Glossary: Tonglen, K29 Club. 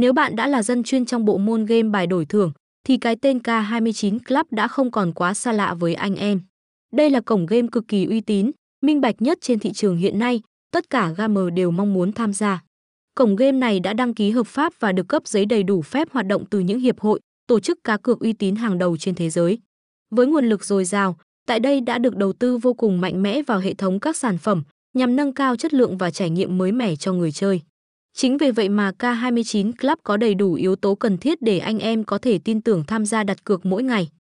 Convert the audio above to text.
Nếu bạn đã là dân chuyên trong bộ môn game bài đổi thưởng, thì cái tên K29 Club đã không còn quá xa lạ với anh em. Đây là cổng game cực kỳ uy tín, minh bạch nhất trên thị trường hiện nay, tất cả gamer đều mong muốn tham gia. Cổng game này đã đăng ký hợp pháp và được cấp giấy đầy đủ phép hoạt động từ những hiệp hội, tổ chức cá cược uy tín hàng đầu trên thế giới. Với nguồn lực dồi dào, tại đây đã được đầu tư vô cùng mạnh mẽ vào hệ thống các sản phẩm, nhằm nâng cao chất lượng và trải nghiệm mới mẻ cho người chơi. Chính vì vậy mà K29 Club có đầy đủ yếu tố cần thiết để anh em có thể tin tưởng tham gia đặt cược mỗi ngày.